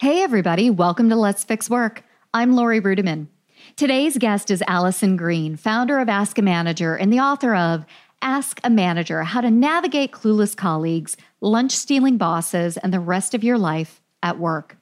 Hey everybody, welcome to Let's Fix Work. I'm Laurie Ruettimann. Today's guest is Allison Green, founder of Ask a Manager and the author of Ask a Manager, How to Navigate Clueless Colleagues, Lunch-Stealing Bosses, and the Rest of Your Life at Work.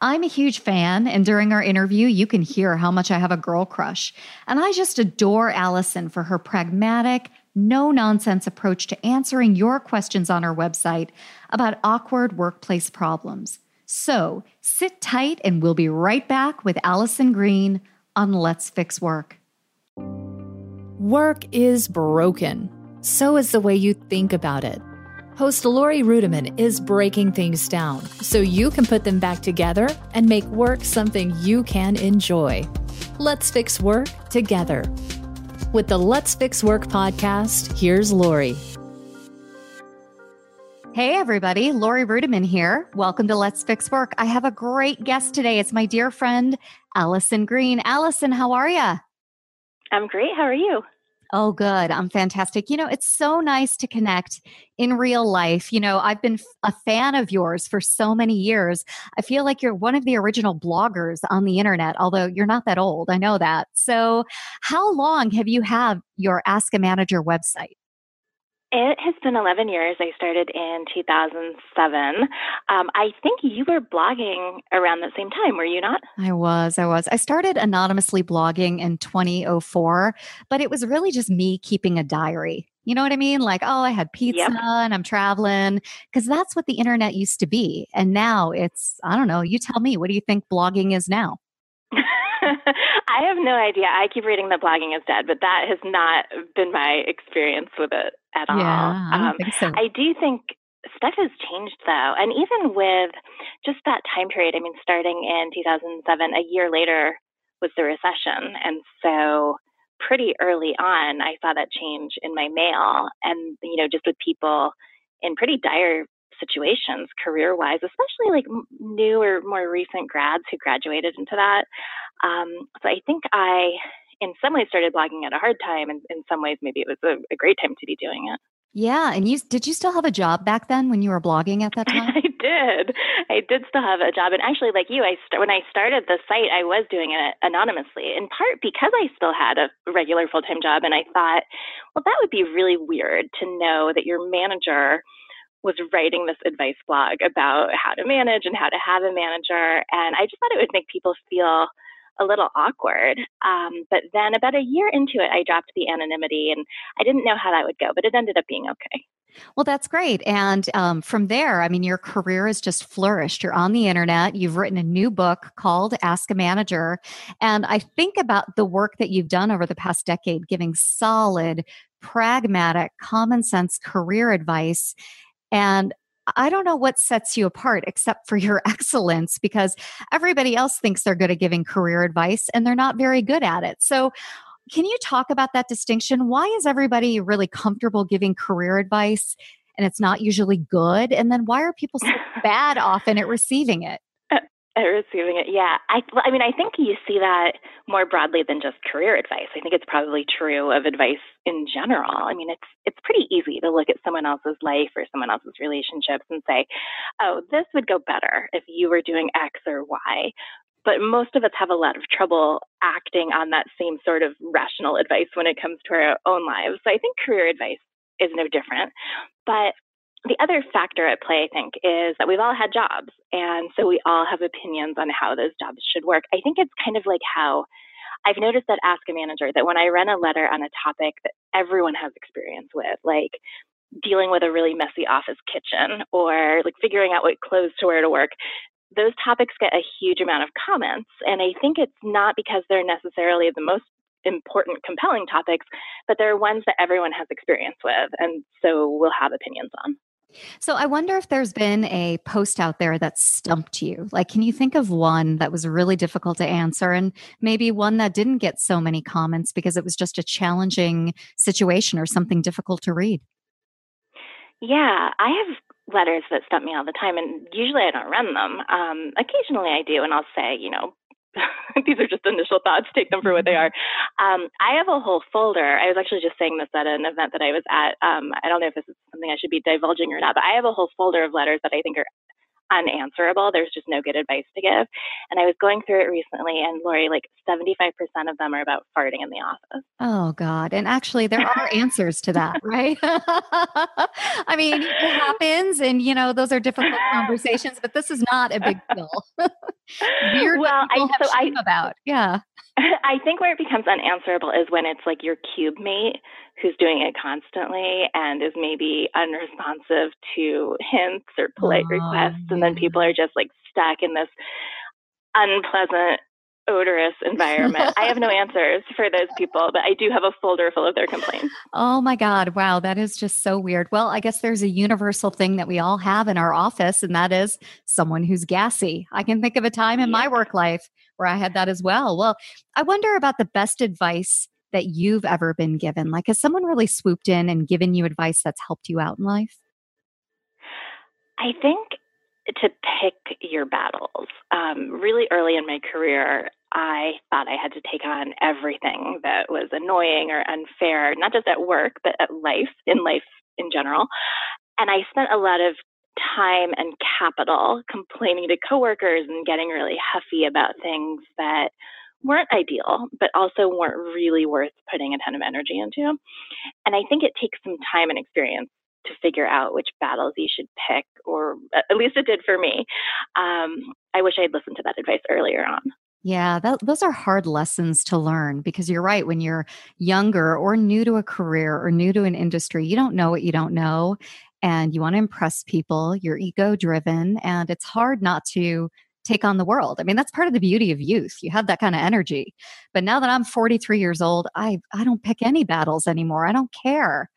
I'm a huge fan, and during our interview, you can hear how much I have a girl crush. And I just adore Allison for her pragmatic, no-nonsense approach to answering your questions on our website about awkward workplace problems. So sit tight and we'll be right back with Allison Green on Let's Fix Work. Work is broken. So is the way you think about it. Host Laurie Ruettimann is breaking things down so you can put them back together and make work something you can enjoy. Let's Fix Work together. With the Let's Fix Work podcast, here's Laurie. Hey everybody, Laurie Ruettimann here. Welcome to Let's Fix Work. I have a great guest today. It's my dear friend, Allison Green. Allison, how are you? I'm great. How are you? Oh, good. I'm fantastic. You know, it's so nice to connect in real life. You know, I've been a fan of yours for so many years. I feel like you're one of the original bloggers on the internet, although you're not that old. I know that. So how long have you had your Ask a Manager website? It has been 11 years. I started in 2007. I think you were blogging around the same time, were you not? I was. I started anonymously blogging in 2004, but it was really just me keeping a diary. You know what I mean? Like, oh, I had pizza and I'm traveling, because that's what the internet used to be. And now it's, I don't know, you tell me, what do you think blogging is now? I have no idea. I keep reading that blogging is dead, but that has not been my experience with it at all. I don't think so. I do think stuff has changed though. And even with just that time period, I mean, starting in 2007, a year later was the recession. And so pretty early on, I saw that change in my mail and, you know, just with people in pretty dire situations career-wise, especially like new or more recent grads who graduated into that. So I think I, in some ways, started blogging at a hard time, and in some ways, maybe it was a great time to be doing it. Yeah. And did you still have a job back then when you were blogging at that time? I did still have a job. And actually, like you, when I started the site, I was doing it anonymously, in part because I still had a regular full-time job. And I thought, well, that would be really weird to know that your manager was writing this advice blog about how to manage and how to have a manager. And I just thought it would make people feel a little awkward. But then about a year into it, I dropped the anonymity and I didn't know how that would go, but it ended up being okay. Well, that's great. And from there, I mean, your career has just flourished. You're on the internet. You've written a new book called Ask a Manager. And I think about the work that you've done over the past decade, giving solid, pragmatic, common sense career advice. And I don't know what sets you apart except for your excellence, because everybody else thinks they're good at giving career advice and they're not very good at it. So can you talk about that distinction? Why is everybody really comfortable giving career advice and it's not usually good? And then why are people so bad often at receiving it? Yeah. I mean, I think you see that more broadly than just career advice. I think it's probably true of advice in general. I mean, it's pretty easy to look at someone else's life or someone else's relationships and say, oh, this would go better if you were doing X or Y. But most of us have a lot of trouble acting on that same sort of rational advice when it comes to our own lives. So I think career advice is no different. But the other factor at play, I think, is that we've all had jobs, and so we all have opinions on how those jobs should work. I think it's kind of like how I've noticed that Ask a Manager, that when I run a letter on a topic that everyone has experience with, like dealing with a really messy office kitchen or like figuring out what clothes to wear to work, those topics get a huge amount of comments. And I think it's not because they're necessarily the most important, compelling topics, but they're ones that everyone has experience with, and so we'll have opinions on. So I wonder if there's been a post out there that stumped you. Like, can you think of one that was really difficult to answer and maybe one that didn't get so many comments because it was just a challenging situation or something difficult to read? Yeah, I have letters that stump me all the time, and usually I don't run them. Occasionally I do, and I'll say, you know, these are just initial thoughts, take them for what they are. I have a whole folder. I was actually just saying this at an event that I was at. I don't know if this is something I should be divulging or not, but I have a whole folder of letters that I think are unanswerable. There's just no good advice to give. And I was going through it recently, and Laurie, like 75% of them are about farting in the office. Oh God. And actually there are answers to that, right? I mean, it happens, and you know, those are difficult conversations, but this is not a big deal. Weird. Well, yeah. I think where it becomes unanswerable is when it's like your cube mate who's doing it constantly and is maybe unresponsive to hints or polite requests. And then people are just like stuck in this unpleasant, odorous environment. I have no answers for those people, but I do have a folder full of their complaints. Oh my God. Wow. That is just so weird. Well, I guess there's a universal thing that we all have in our office, and that is someone who's gassy. I can think of a time in my work life where I had that as well. Well, I wonder about the best advice that you've ever been given. Like, has someone really swooped in and given you advice that's helped you out in life? I think to pick your battles. Really early in my career, I thought I had to take on everything that was annoying or unfair, not just at work, but at life, in life in general. And I spent a lot of time and capital complaining to coworkers and getting really huffy about things that weren't ideal, but also weren't really worth putting a ton of energy into. And I think it takes some time and experience to figure out which battles you should pick, or at least it did for me. I wish I had listened to that advice earlier on. Yeah, those are hard lessons to learn, because you're right. When you're younger or new to a career or new to an industry, you don't know what you don't know, and you want to impress people. You're ego-driven, and it's hard not to take on the world. I mean, that's part of the beauty of youth. You have that kind of energy. But now that I'm 43 years old, I don't pick any battles anymore. I don't care.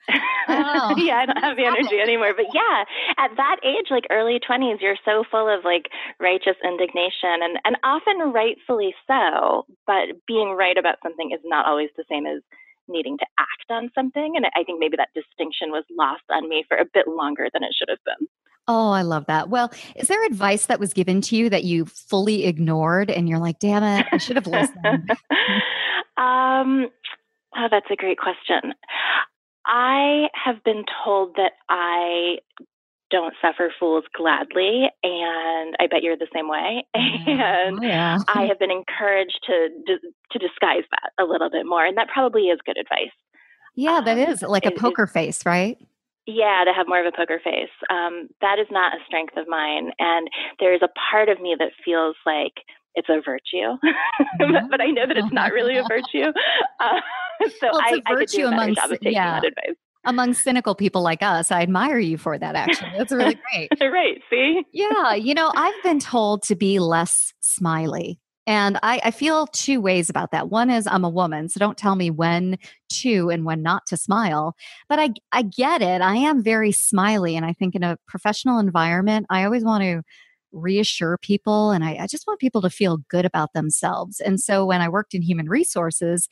Yeah, I don't have the energy anymore. But yeah, at that age, like early 20s, you're so full of like righteous indignation, and often rightfully so. But being right about something is not always the same as needing to act on something. And I think maybe that distinction was lost on me for a bit longer than it should have been. Oh, I love that. Well, is there advice that was given to you that you fully ignored and you're like, damn it, I should have listened? Oh, that's a great question. I have been told that I don't suffer fools gladly, and I bet you're the same way. And I have been encouraged to disguise that a little bit more. And that probably is good advice. Yeah, that is like a poker face, right? Yeah, to have more of a poker face. That is not a strength of mine. And there is a part of me that feels like it's a virtue, but I know that it's not really a virtue. So I could do a better job of taking that advice. Among cynical people like us, I admire you for that, actually. That's really great. Right, see? Yeah. You know, I've been told to be less smiley. And I feel two ways about that. One is I'm a woman, so don't tell me when to and when not to smile. But I get it. I am very smiley. And I think in a professional environment, I always want to reassure people. And I just want people to feel good about themselves. And so when I worked in human resources,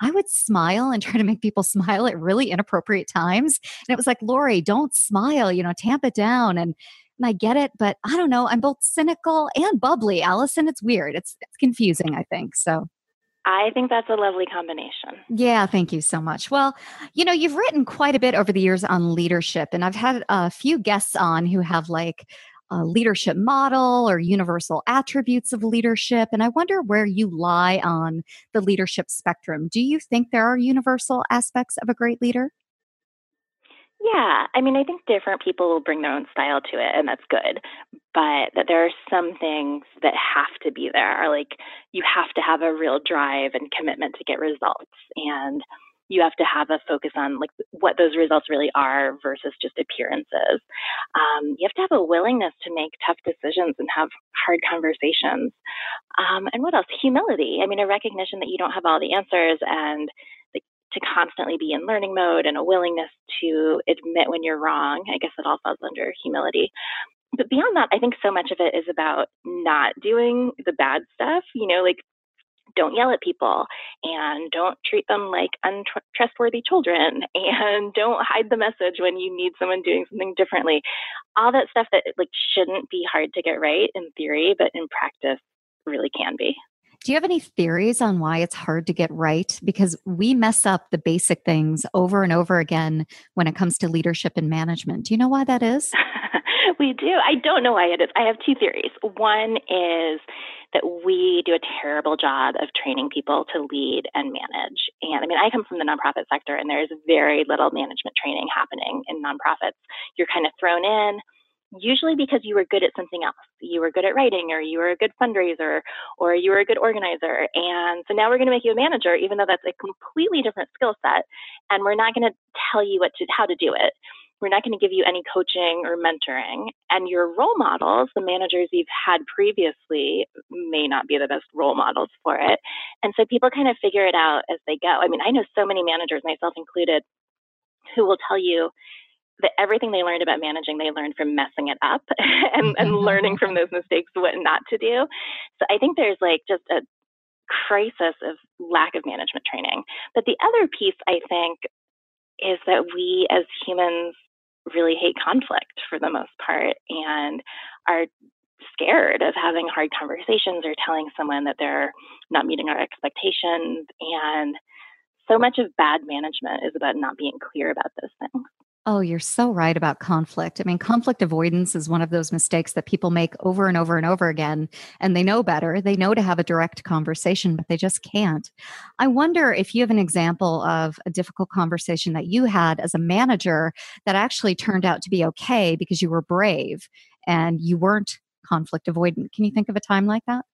I would smile and try to make people smile at really inappropriate times. And it was like, Laurie, don't smile, you know, tamp it down. And I get it, but I don't know. I'm both cynical and bubbly, Allison. It's weird. It's confusing, I think. So I think that's a lovely combination. Yeah. Thank you so much. Well, you know, you've written quite a bit over the years on leadership, and I've had a few guests on who have like a leadership model or universal attributes of leadership. And I wonder where you lie on the leadership spectrum. Do you think there are universal aspects of a great leader? Yeah. I mean, I think different people will bring their own style to it, and that's good. But that there are some things that have to be there. Like, you have to have a real drive and commitment to get results. And you have to have a focus on like what those results really are versus just appearances. You have to have a willingness to make tough decisions and have hard conversations. And what else? Humility. I mean, a recognition that you don't have all the answers, and to constantly be in learning mode and a willingness to admit when you're wrong. I guess it all falls under humility. But beyond that, I think so much of it is about not doing the bad stuff, you know, like don't yell at people and don't treat them like untrustworthy children and don't hide the message when you need someone doing something differently. All that stuff that like shouldn't be hard to get right in theory, but in practice really can be. Do you have any theories on why it's hard to get right? Because we mess up the basic things over and over again when it comes to leadership and management. Do you know why that is? We do. I don't know why it is. I have two theories. One is that we do a terrible job of training people to lead and manage. And I mean, I come from the nonprofit sector, and there's very little management training happening in nonprofits. You're kind of thrown in, usually because you were good at something else. You were good at writing, or you were a good fundraiser, or you were a good organizer. And so now we're going to make you a manager, even though that's a completely different skill set. And we're not going to tell you how to do it. We're not going to give you any coaching or mentoring. And your role models, the managers you've had previously, may not be the best role models for it. And so people kind of figure it out as they go. I mean, I know so many managers, myself included, who will tell you that everything they learned about managing, they learned from messing it up and learning from those mistakes what not to do. So I think there's like just a crisis of lack of management training. But the other piece, I think, is that we as humans really hate conflict for the most part and are scared of having hard conversations or telling someone that they're not meeting our expectations. And so much of bad management is about not being clear about those things. Oh, you're so right about conflict. I mean, conflict avoidance is one of those mistakes that people make over and over and over again, and they know better. They know to have a direct conversation, but they just can't. I wonder if you have an example of a difficult conversation that you had as a manager that actually turned out to be okay because you were brave and you weren't conflict avoidant. Can you think of a time like that?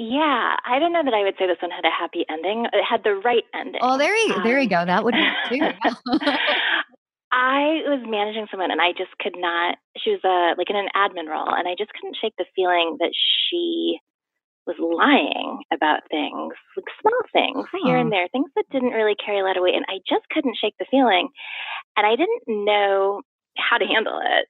Yeah, I don't know that I would say this one had a happy ending. It had the right ending. Oh, there you go. That would be too. I was managing someone, and I just could not. She was in an admin role, and I just couldn't shake the feeling that she was lying about things, like small things here and there, things that didn't really carry a lot of weight. And I just couldn't shake the feeling, and I didn't know how to handle it,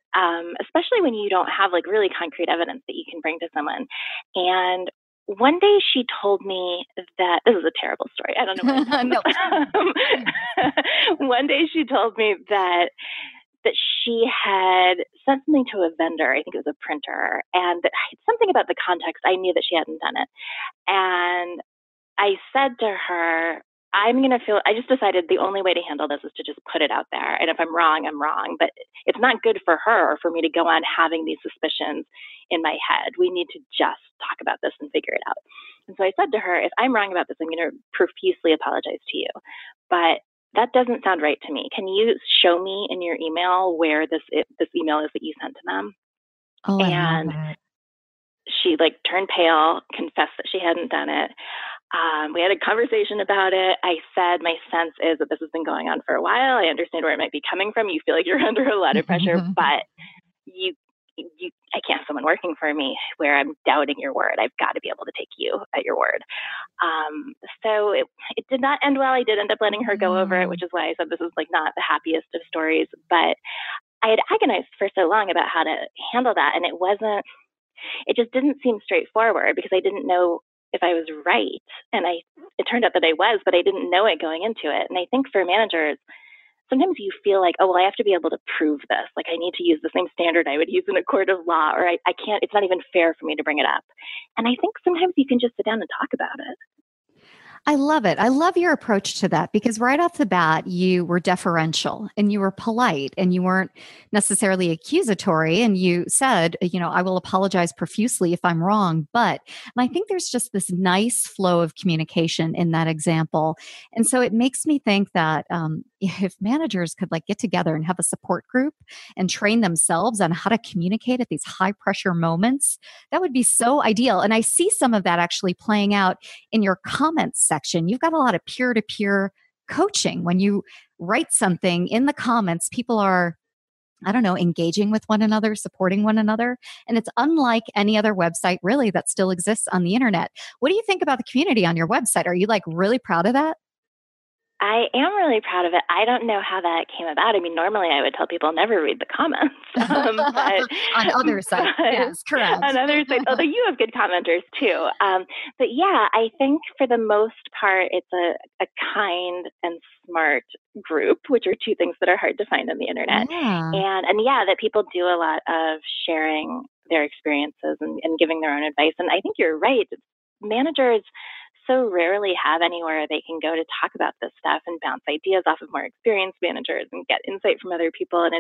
especially when you don't have like really concrete evidence that you can bring to someone. And one day she told me that, this is a terrible story, I don't know. One day she told me that she had sent something to a vendor, I think it was a printer, and that something about the context, I knew that she hadn't done it. And I said to her, I just decided the only way to handle this is to just put it out there. And if I'm wrong, I'm wrong. But it's not good for her or for me to go on having these suspicions in my head. We need to just talk about this and figure it out. And so I said to her, if I'm wrong about this, I'm going to profusely apologize to you. But that doesn't sound right to me. Can you show me in your email where this email is that you sent to them? Oh, and she like turned pale, confessed that she hadn't done it. We had a conversation about it. I said, my sense is that this has been going on for a while. I understand where it might be coming from. You feel like you're under a lot of pressure, but I can't have someone working for me where I'm doubting your word. I've got to be able to take you at your word. So it did not end well. I did end up letting her go over it, which is why I said this is like not the happiest of stories, but I had agonized for so long about how to handle that. And it just didn't seem straightforward because I didn't know if I was right. And it turned out that I was, but I didn't know it going into it. And I think for managers, sometimes you feel like, oh, well, I have to be able to prove this. Like I need to use the same standard I would use in a court of law, or I can't, it's not even fair for me to bring it up. And I think sometimes you can just sit down and talk about it. I love it. I love your approach to that because right off the bat, you were deferential and you were polite and you weren't necessarily accusatory. And you said, you know, I will apologize profusely if I'm wrong. But, and I think there's just this nice flow of communication in that example. And so it makes me think that if managers could like get together and have a support group and train themselves on how to communicate at these high pressure moments, that would be so ideal. And I see some of that actually playing out in your comments section. You've got a lot of peer-to-peer coaching. When you write something in the comments, people are, I don't know, engaging with one another, supporting one another. And it's unlike any other website really that still exists on the internet. What do you think about the community on your website? Are you like really proud of that? I am really proud of it. I don't know how that came about. I mean, normally I would tell people never read the comments. But, on other sites, yes, correct. On other sites, although you have good commenters too. But yeah, I think for the most part, it's a kind and smart group, which are two things that are hard to find on the internet. Yeah. And yeah, that people do a lot of sharing their experiences and giving their own advice. And I think you're right. Managers so rarely have anywhere they can go to talk about this stuff and bounce ideas off of more experienced managers and get insight from other people. And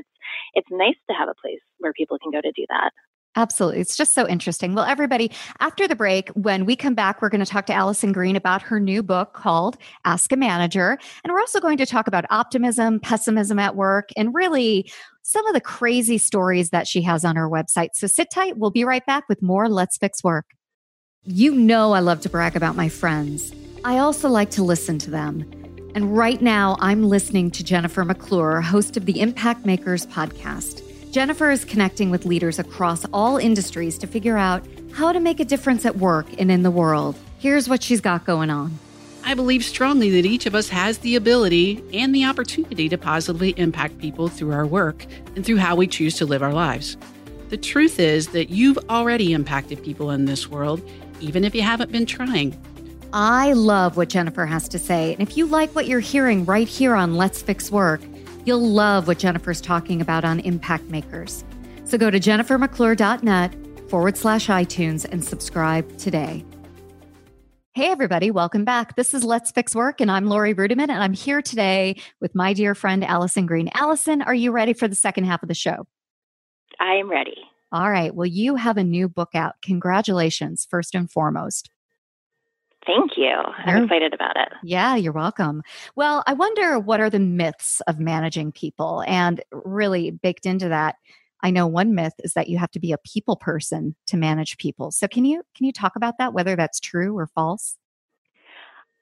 it's nice to have a place where people can go to do that. Absolutely. It's just so interesting. Well, everybody, after the break, when we come back, we're going to talk to Allison Green about her new book called Ask a Manager. And we're also going to talk about optimism, pessimism at work, and really some of the crazy stories that she has on her website. So sit tight. We'll be right back with more Let's Fix Work. You know I love to brag about my friends. I also like to listen to them. And right now, I'm listening to Jennifer McClure, host of the Impact Makers podcast. Jennifer is connecting with leaders across all industries to figure out how to make a difference at work and in the world. Here's what she's got going on. I believe strongly that each of us has the ability and the opportunity to positively impact people through our work and through how we choose to live our lives. The truth is that you've already impacted people in this world, even if you haven't been trying. I love what Jennifer has to say. And if you like what you're hearing right here on Let's Fix Work, you'll love what Jennifer's talking about on Impact Makers. So go to jennifermcclure.net/iTunes and subscribe today. Hey, everybody. Welcome back. This is Let's Fix Work, and I'm Laurie Ruettimann, and I'm here today with my dear friend, Allison Green. Allison, are you ready for the second half of the show? I am ready. All right. Well, you have a new book out. Congratulations, first and foremost. Thank you. I'm excited about it. Yeah, you're welcome. Well, I wonder what are the myths of managing people? And really baked into that, I know one myth is that you have to be a people person to manage people. So can you talk about that, whether that's true or false?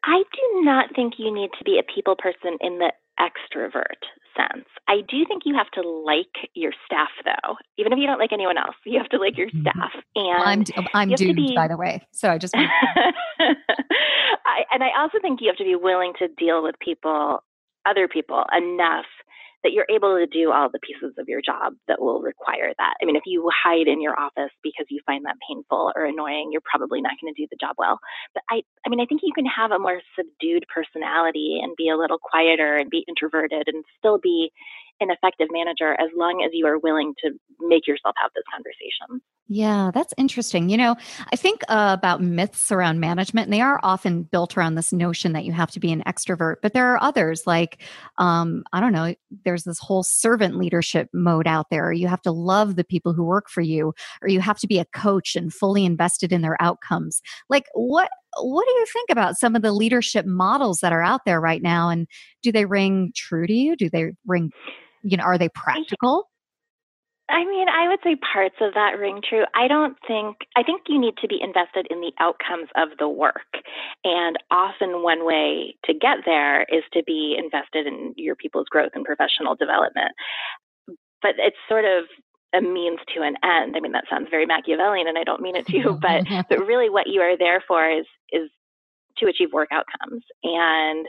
I do not think you need to be a people person in the extrovert sense. I do think you have to like your staff, though. Even if you don't like anyone else, you have to like your staff. And I'm doomed, by the way. So I just want to... And I also think you have to be willing to deal with people, other people, enough that you're able to do all the pieces of your job that will require that. I mean, if you hide in your office because you find that painful or annoying, you're probably not going to do the job well. But I think you can have a more subdued personality and be a little quieter and be introverted and still be an effective manager as long as you are willing to make yourself have this conversation. Yeah, that's interesting. You know, I think about myths around management, and they are often built around this notion that you have to be an extrovert, but there are others like, I don't know, there's this whole servant leadership mode out there. You have to love the people who work for you, or you have to be a coach and fully invested in their outcomes. Like what do you think about some of the leadership models that are out there right now? And do they ring true to you? Do they ring, are they practical? I mean, I would say parts of that ring true. I think you need to be invested in the outcomes of the work. And often one way to get there is to be invested in your people's growth and professional development. But it's sort of a means to an end. I mean, that sounds very Machiavellian and I don't mean it to, but really what you are there for is to achieve work outcomes. And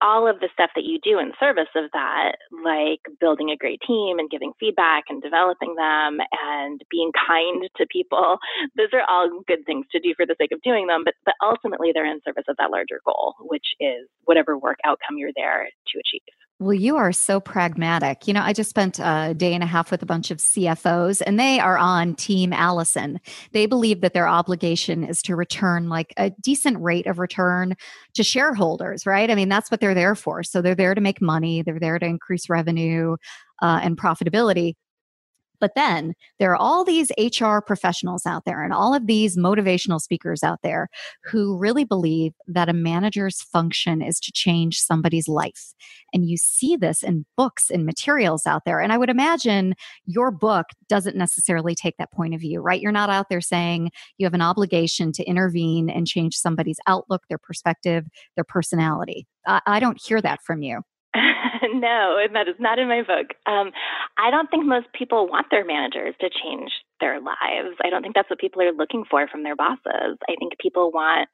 all of the stuff that you do in service of that, like building a great team and giving feedback and developing them and being kind to people, those are all good things to do for the sake of doing them. But ultimately, they're in service of that larger goal, which is whatever work outcome you're there to achieve. Well, you are so pragmatic. You know, I just spent a day and a half with a bunch of CFOs, and they are on Team Allison. They believe that their obligation is to return like a decent rate of return to shareholders, right? I mean, that's what they're there for. So they're there to make money. They're there to increase revenue and profitability. But then there are all these HR professionals out there and all of these motivational speakers out there who really believe that a manager's function is to change somebody's life. And you see this in books and materials out there. And I would imagine your book doesn't necessarily take that point of view, right? You're not out there saying you have an obligation to intervene and change somebody's outlook, their perspective, their personality. I don't hear that from you. No, and that is not in my book. I don't think most people want their managers to change their lives. I don't think that's what people are looking for from their bosses. I think people want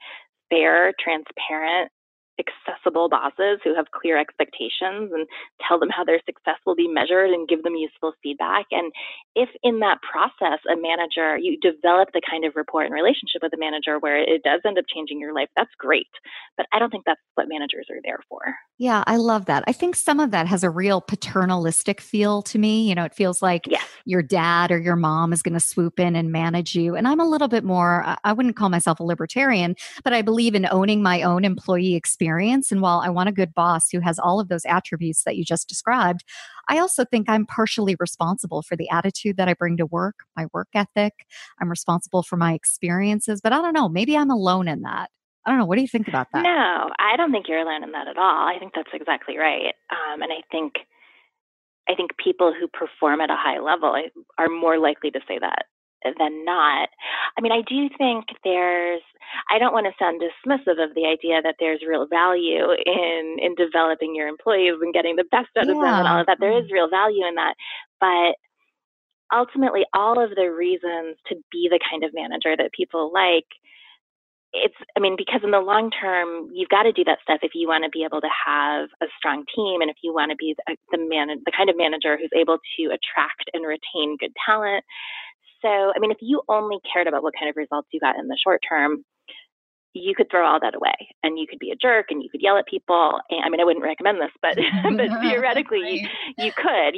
fair, transparent accessible bosses who have clear expectations and tell them how their success will be measured and give them useful feedback. And if in that process, a manager, you develop the kind of rapport and relationship with a manager where it does end up changing your life, that's great. But I don't think that's what managers are there for. Yeah, I love that. I think some of that has a real paternalistic feel to me. You know, it feels like your dad or your mom is going to swoop in and manage you. And I'm a little bit more, I wouldn't call myself a libertarian, but I believe in owning my own employee experience. And while I want a good boss who has all of those attributes that you just described, I also think I'm partially responsible for the attitude that I bring to work, my work ethic. I'm responsible for my experiences, but I don't know, maybe I'm alone in that. I don't know. What do you think about that? No, I don't think you're alone in that at all. I think that's exactly right. And I think people who perform at a high level are more likely to say that than not. I mean, I do think I don't want to sound dismissive of the idea that there's real value in developing your employees and getting the best out of them and all of that. There is real value in that. But ultimately, all of the reasons to be the kind of manager that people like, because in the long term, you've got to do that stuff if you want to be able to have a strong team and if you want to be the kind of manager who's able to attract and retain good talent. So, I mean, if you only cared about what kind of results you got in the short term, you could throw all that away and you could be a jerk and you could yell at people. And, I mean, I wouldn't recommend this, but, but theoretically, you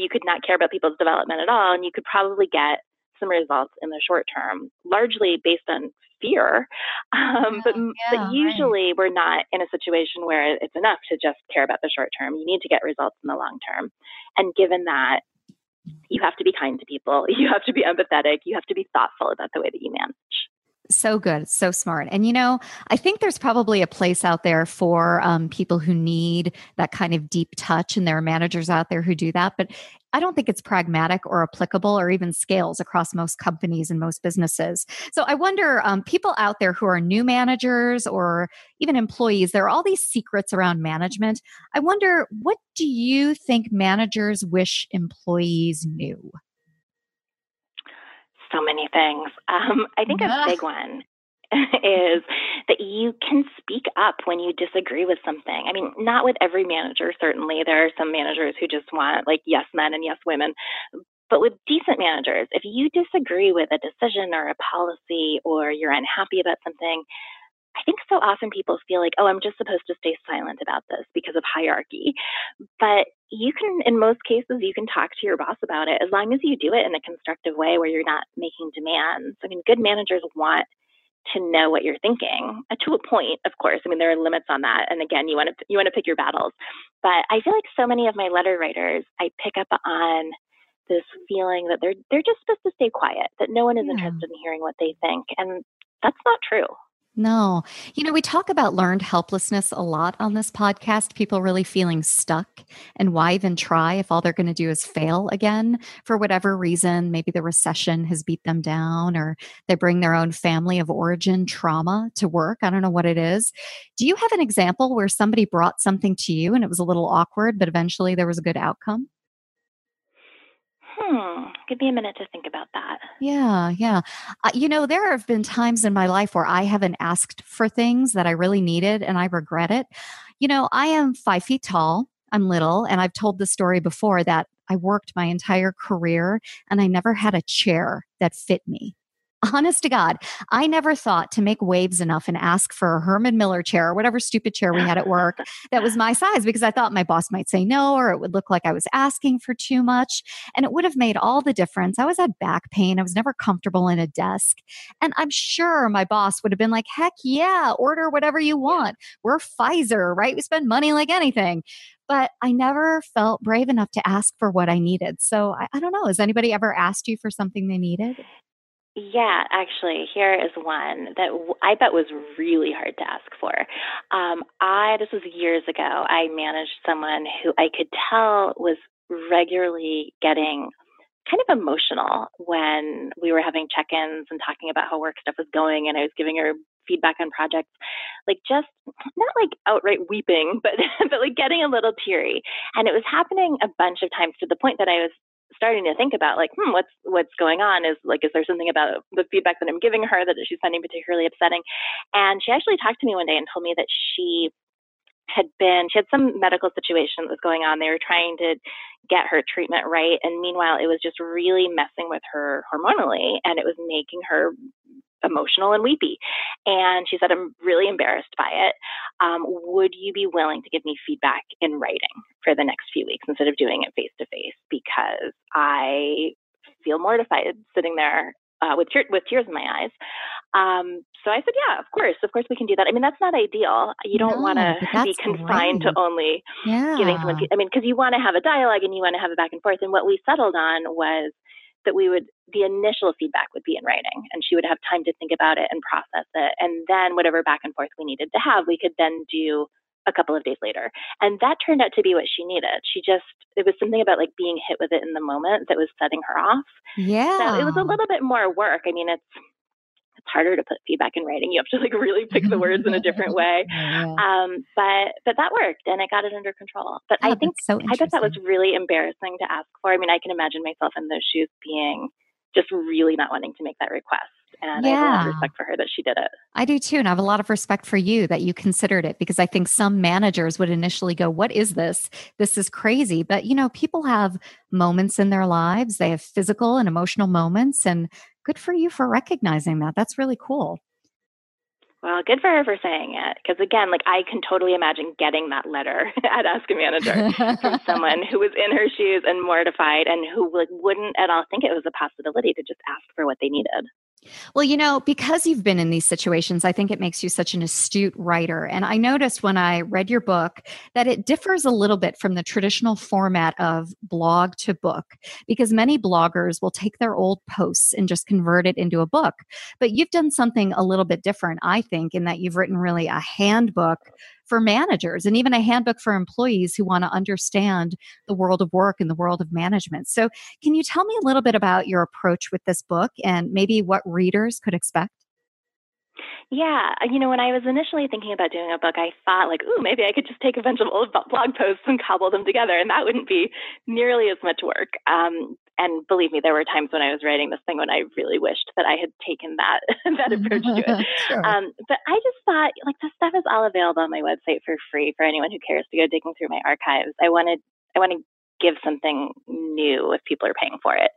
could not care about people's development at all. And you could probably get some results in the short term, largely based on fear. But usually we're not in a situation where it's enough to just care about the short term. You need to get results in the long term. And given that, you have to be kind to people. You have to be empathetic. You have to be thoughtful about the way that you manage. So good. So smart. And, you know, I think there's probably a place out there for people who need that kind of deep touch. And there are managers out there who do that. But I don't think it's pragmatic or applicable or even scales across most companies and most businesses. So I wonder, people out there who are new managers or even employees, there are all these secrets around management. I wonder, what do you think managers wish employees knew? So many things. I think a big one is that you can speak up when you disagree with something. I mean, not with every manager, certainly. There are some managers who just want like yes men and yes women. But with decent managers, if you disagree with a decision or a policy or you're unhappy about something, I think so often people feel like, oh, I'm just supposed to stay silent about this because of hierarchy. But you can, in most cases, you can talk to your boss about it as long as you do it in a constructive way where you're not making demands. I mean, good managers want to know what you're thinking to a point, of course. I mean, there are limits on that. And again, you want to pick your battles. But I feel like so many of my letter writers, I pick up on this feeling that they're just supposed to stay quiet, that no one is interested in hearing what they think. And that's not true. No. You know, we talk about learned helplessness a lot on this podcast, people really feeling stuck and why even try if all they're going to do is fail again for whatever reason. Maybe the recession has beat them down or they bring their own family of origin trauma to work. I don't know what it is. Do you have an example where somebody brought something to you and it was a little awkward, but eventually there was a good outcome? Give me a minute to think about that. Yeah. You know, there have been times in my life where I haven't asked for things that I really needed and I regret it. You know, I am 5 feet tall, I'm little, and I've told the story before that I worked my entire career and I never had a chair that fit me. Honest to God, I never thought to make waves enough and ask for a Herman Miller chair or whatever stupid chair we had at work that was my size because I thought my boss might say no or it would look like I was asking for too much and it would have made all the difference. I always had back pain. I was never comfortable in a desk. And I'm sure my boss would have been like, heck yeah, order whatever you want. We're Pfizer, right? We spend money like anything. But I never felt brave enough to ask for what I needed. So I don't know. Has anybody ever asked you for something they needed? Yeah, actually, here is one that I bet was really hard to ask for. This was years ago. I managed someone who I could tell was regularly getting kind of emotional when we were having check-ins and talking about how work stuff was going, and I was giving her feedback on projects, like just not like outright weeping, but like getting a little teary. And it was happening a bunch of times to the point that I was starting to think about like, what's going on? Is there something about the feedback that I'm giving her that she's finding particularly upsetting? And she actually talked to me one day and told me that she she had some medical situation that was going on. They were trying to get her treatment right. And meanwhile, it was just really messing with her hormonally, and it was making her emotional and weepy. And she said, I'm really embarrassed by it. Would you be willing to give me feedback in writing for the next few weeks instead of doing it face to face? Because I feel mortified sitting there with tears in my eyes. So I said, yeah, of course we can do that. I mean, that's not ideal. You don't want to be confined to only giving someone, I mean, because you want to have a dialogue and you want to have a back and forth. And what we settled on was that the initial feedback would be in writing, and she would have time to think about it and process it. And then whatever back and forth we needed to have, we could then do a couple of days later. And that turned out to be what she needed. It was something about like being hit with it in the moment that was setting her off. Yeah. So it was a little bit more work. I mean, it's harder to put feedback in writing. You have to like really pick the words in a different way. But that worked, and I got it under control. But I think, I bet that was really embarrassing to ask for. I mean, I can imagine myself in those shoes being just really not wanting to make that request. And I have a lot of respect for her that she did it. I do too. And I have a lot of respect for you that you considered it, because I think some managers would initially go, what is this? This is crazy. But people have moments in their lives. They have physical and emotional moments, and good for you for recognizing that. That's really cool. Well, good for her for saying it. Because again, like I can totally imagine getting that letter at Ask a Manager from someone who was in her shoes and mortified, and who like wouldn't at all think it was a possibility to just ask for what they needed. Well, because you've been in these situations, I think it makes you such an astute writer. And I noticed when I read your book that it differs a little bit from the traditional format of blog to book, because many bloggers will take their old posts and just convert it into a book. But you've done something a little bit different, I think, in that you've written really a handbook for managers, and even a handbook for employees who want to understand the world of work and the world of management. So can you tell me a little bit about your approach with this book and maybe what readers could expect? Yeah. When I was initially thinking about doing a book, I thought like, ooh, maybe I could just take a bunch of old blog posts and cobble them together, and that wouldn't be nearly as much work. And believe me, there were times when I was writing this thing when I really wished that I had taken that approach to it. Sure. But I just thought, like, this stuff is all available on my website for free for anyone who cares to go digging through my archives. I want to give something new if people are paying for it.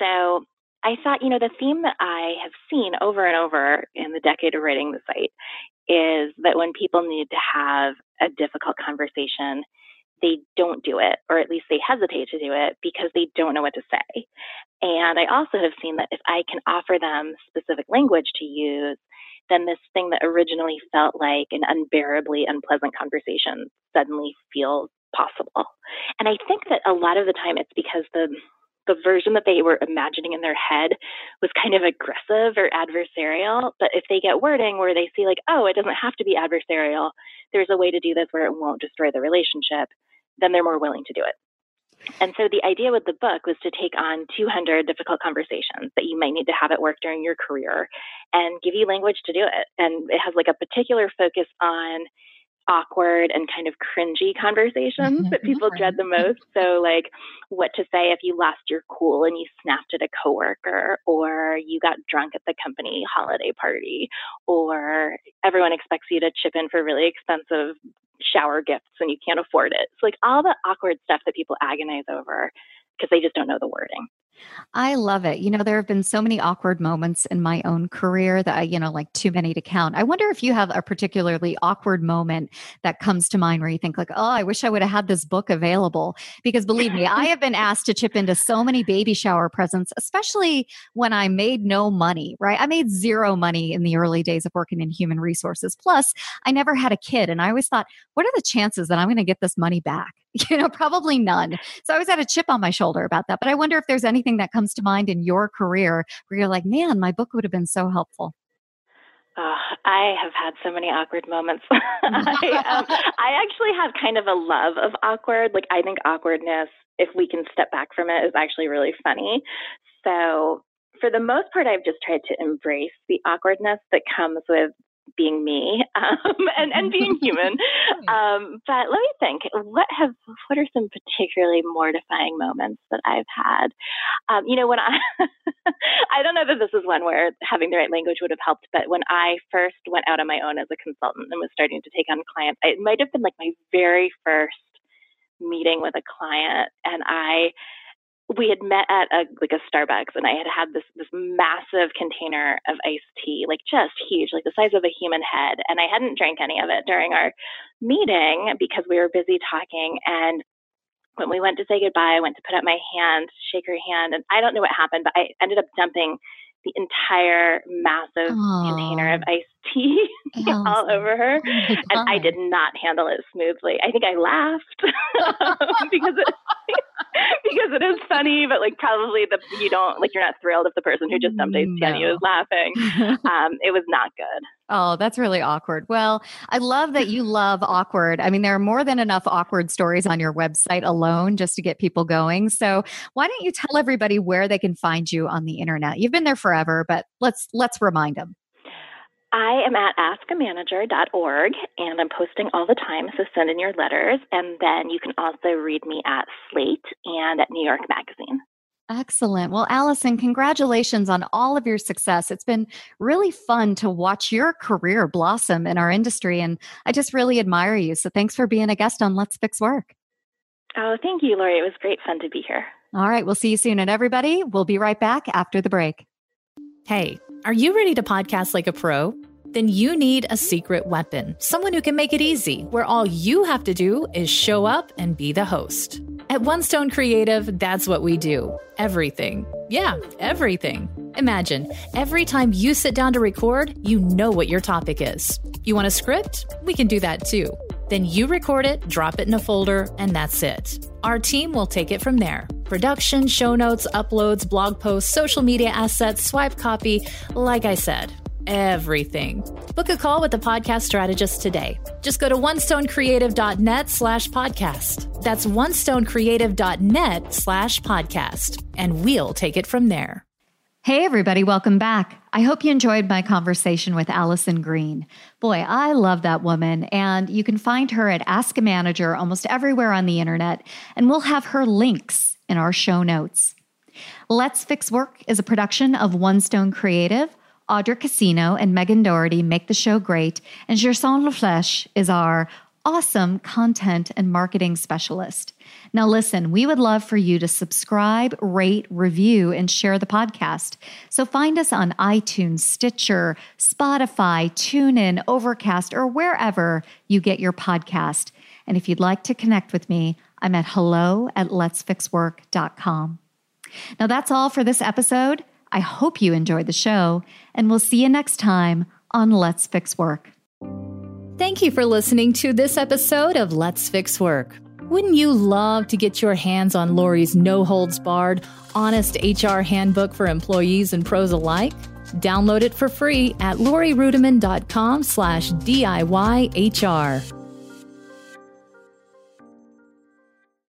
So I thought, the theme that I have seen over and over in the decade of writing the site is that when people need to have a difficult conversation, they don't do it, or at least they hesitate to do it because they don't know what to say. And I also have seen that if I can offer them specific language to use, then this thing that originally felt like an unbearably unpleasant conversation suddenly feels possible. And I think that a lot of the time it's because the version that they were imagining in their head was kind of aggressive or adversarial. But if they get wording where they see like, oh, it doesn't have to be adversarial, there's a way to do this where it won't destroy the relationship, then they're more willing to do it. And so the idea with the book was to take on 200 difficult conversations that you might need to have at work during your career and give you language to do it. And it has like a particular focus on awkward and kind of cringy conversations that people dread the most. So like what to say if you lost your cool and you snapped at a coworker, or you got drunk at the company holiday party, or everyone expects you to chip in for really expensive shower gifts and you can't afford it. It's like all the awkward stuff that people agonize over because they just don't know the wording. I love it. There have been so many awkward moments in my own career that I, like too many to count. I wonder if you have a particularly awkward moment that comes to mind where you think like, oh, I wish I would have had this book available, because believe me, I have been asked to chip into so many baby shower presents, especially when I made no money, right? I made zero money in the early days of working in human resources. Plus I never had a kid. And I always thought, what are the chances that I'm going to get this money back? Probably none. So I always had a chip on my shoulder about that. But I wonder if there's anything that comes to mind in your career where you're like, man, my book would have been so helpful. Oh, I have had so many awkward moments. I actually have kind of a love of awkward. Like I think awkwardness, if we can step back from it, is actually really funny. So for the most part, I've just tried to embrace the awkwardness that comes with being me and being human. But let me think. What are some particularly mortifying moments that I've had? When I don't know that this is one where having the right language would have helped, but when I first went out on my own as a consultant and was starting to take on clients, it might have been like my very first meeting with a client, and we had met at a Starbucks, and I had this massive container of iced tea, like just huge, like the size of a human head. And I hadn't drank any of it during our meeting because we were busy talking. And when we went to say goodbye, I went to put up my hand, shake her hand. And I don't know what happened, but I ended up dumping the entire massive container of iced tea all over her. Oh, and I did not handle it smoothly. I think I laughed because it is funny, but like probably you're not thrilled if the person who just dumped iced tea on you is laughing. It was not good. Oh, that's really awkward. Well, I love that you love awkward. I mean, there are more than enough awkward stories on your website alone just to get people going. So why don't you tell everybody where they can find you on the internet? You've been there forever, but let's remind them. I am at askamanager.org, and I'm posting all the time, so send in your letters. And then you can also read me at Slate and at New York Magazine. Excellent. Well, Allison, congratulations on all of your success. It's been really fun to watch your career blossom in our industry, and I just really admire you. So thanks for being a guest on Let's Fix Work. Oh, thank you, Laurie. It was great fun to be here. All right. We'll see you soon. And everybody, we'll be right back after the break. Hey, are you ready to podcast like a pro? Then you need a secret weapon, someone who can make it easy, where all you have to do is show up and be the host. At One Stone Creative, that's what we do. Everything. Yeah, everything. Imagine, every time you sit down to record, you know what your topic is. You want a script? We can do that too. Then you record it, drop it in a folder, and that's it. Our team will take it from there. Production, show notes, uploads, blog posts, social media assets, swipe copy, like I said, everything. Book a call with the podcast strategist today. Just go to onestonecreative.net/podcast. That's onestonecreative.net/podcast, and we'll take it from there. Hey, everybody. Welcome back. I hope you enjoyed my conversation with Allison Green. Boy, I love that woman. And you can find her at Ask a Manager almost everywhere on the internet. And we'll have her links in our show notes. Let's Fix Work is a production of One Stone Creative. Audra Casino and Megan Doherty make the show great. And Gerson Lafleche is our awesome content and marketing specialist. Now listen, we would love for you to subscribe, rate, review, and share the podcast. So find us on iTunes, Stitcher, Spotify, TuneIn, Overcast, or wherever you get your podcast. And if you'd like to connect with me, I'm at hello@letsfixwork.com. Now that's all for this episode. I hope you enjoyed the show, and we'll see you next time on Let's Fix Work. Thank you for listening to this episode of Let's Fix Work. Wouldn't you love to get your hands on Laurie's no-holds-barred, honest HR handbook for employees and pros alike? Download it for free at laurieruettimann.com/DIYHR.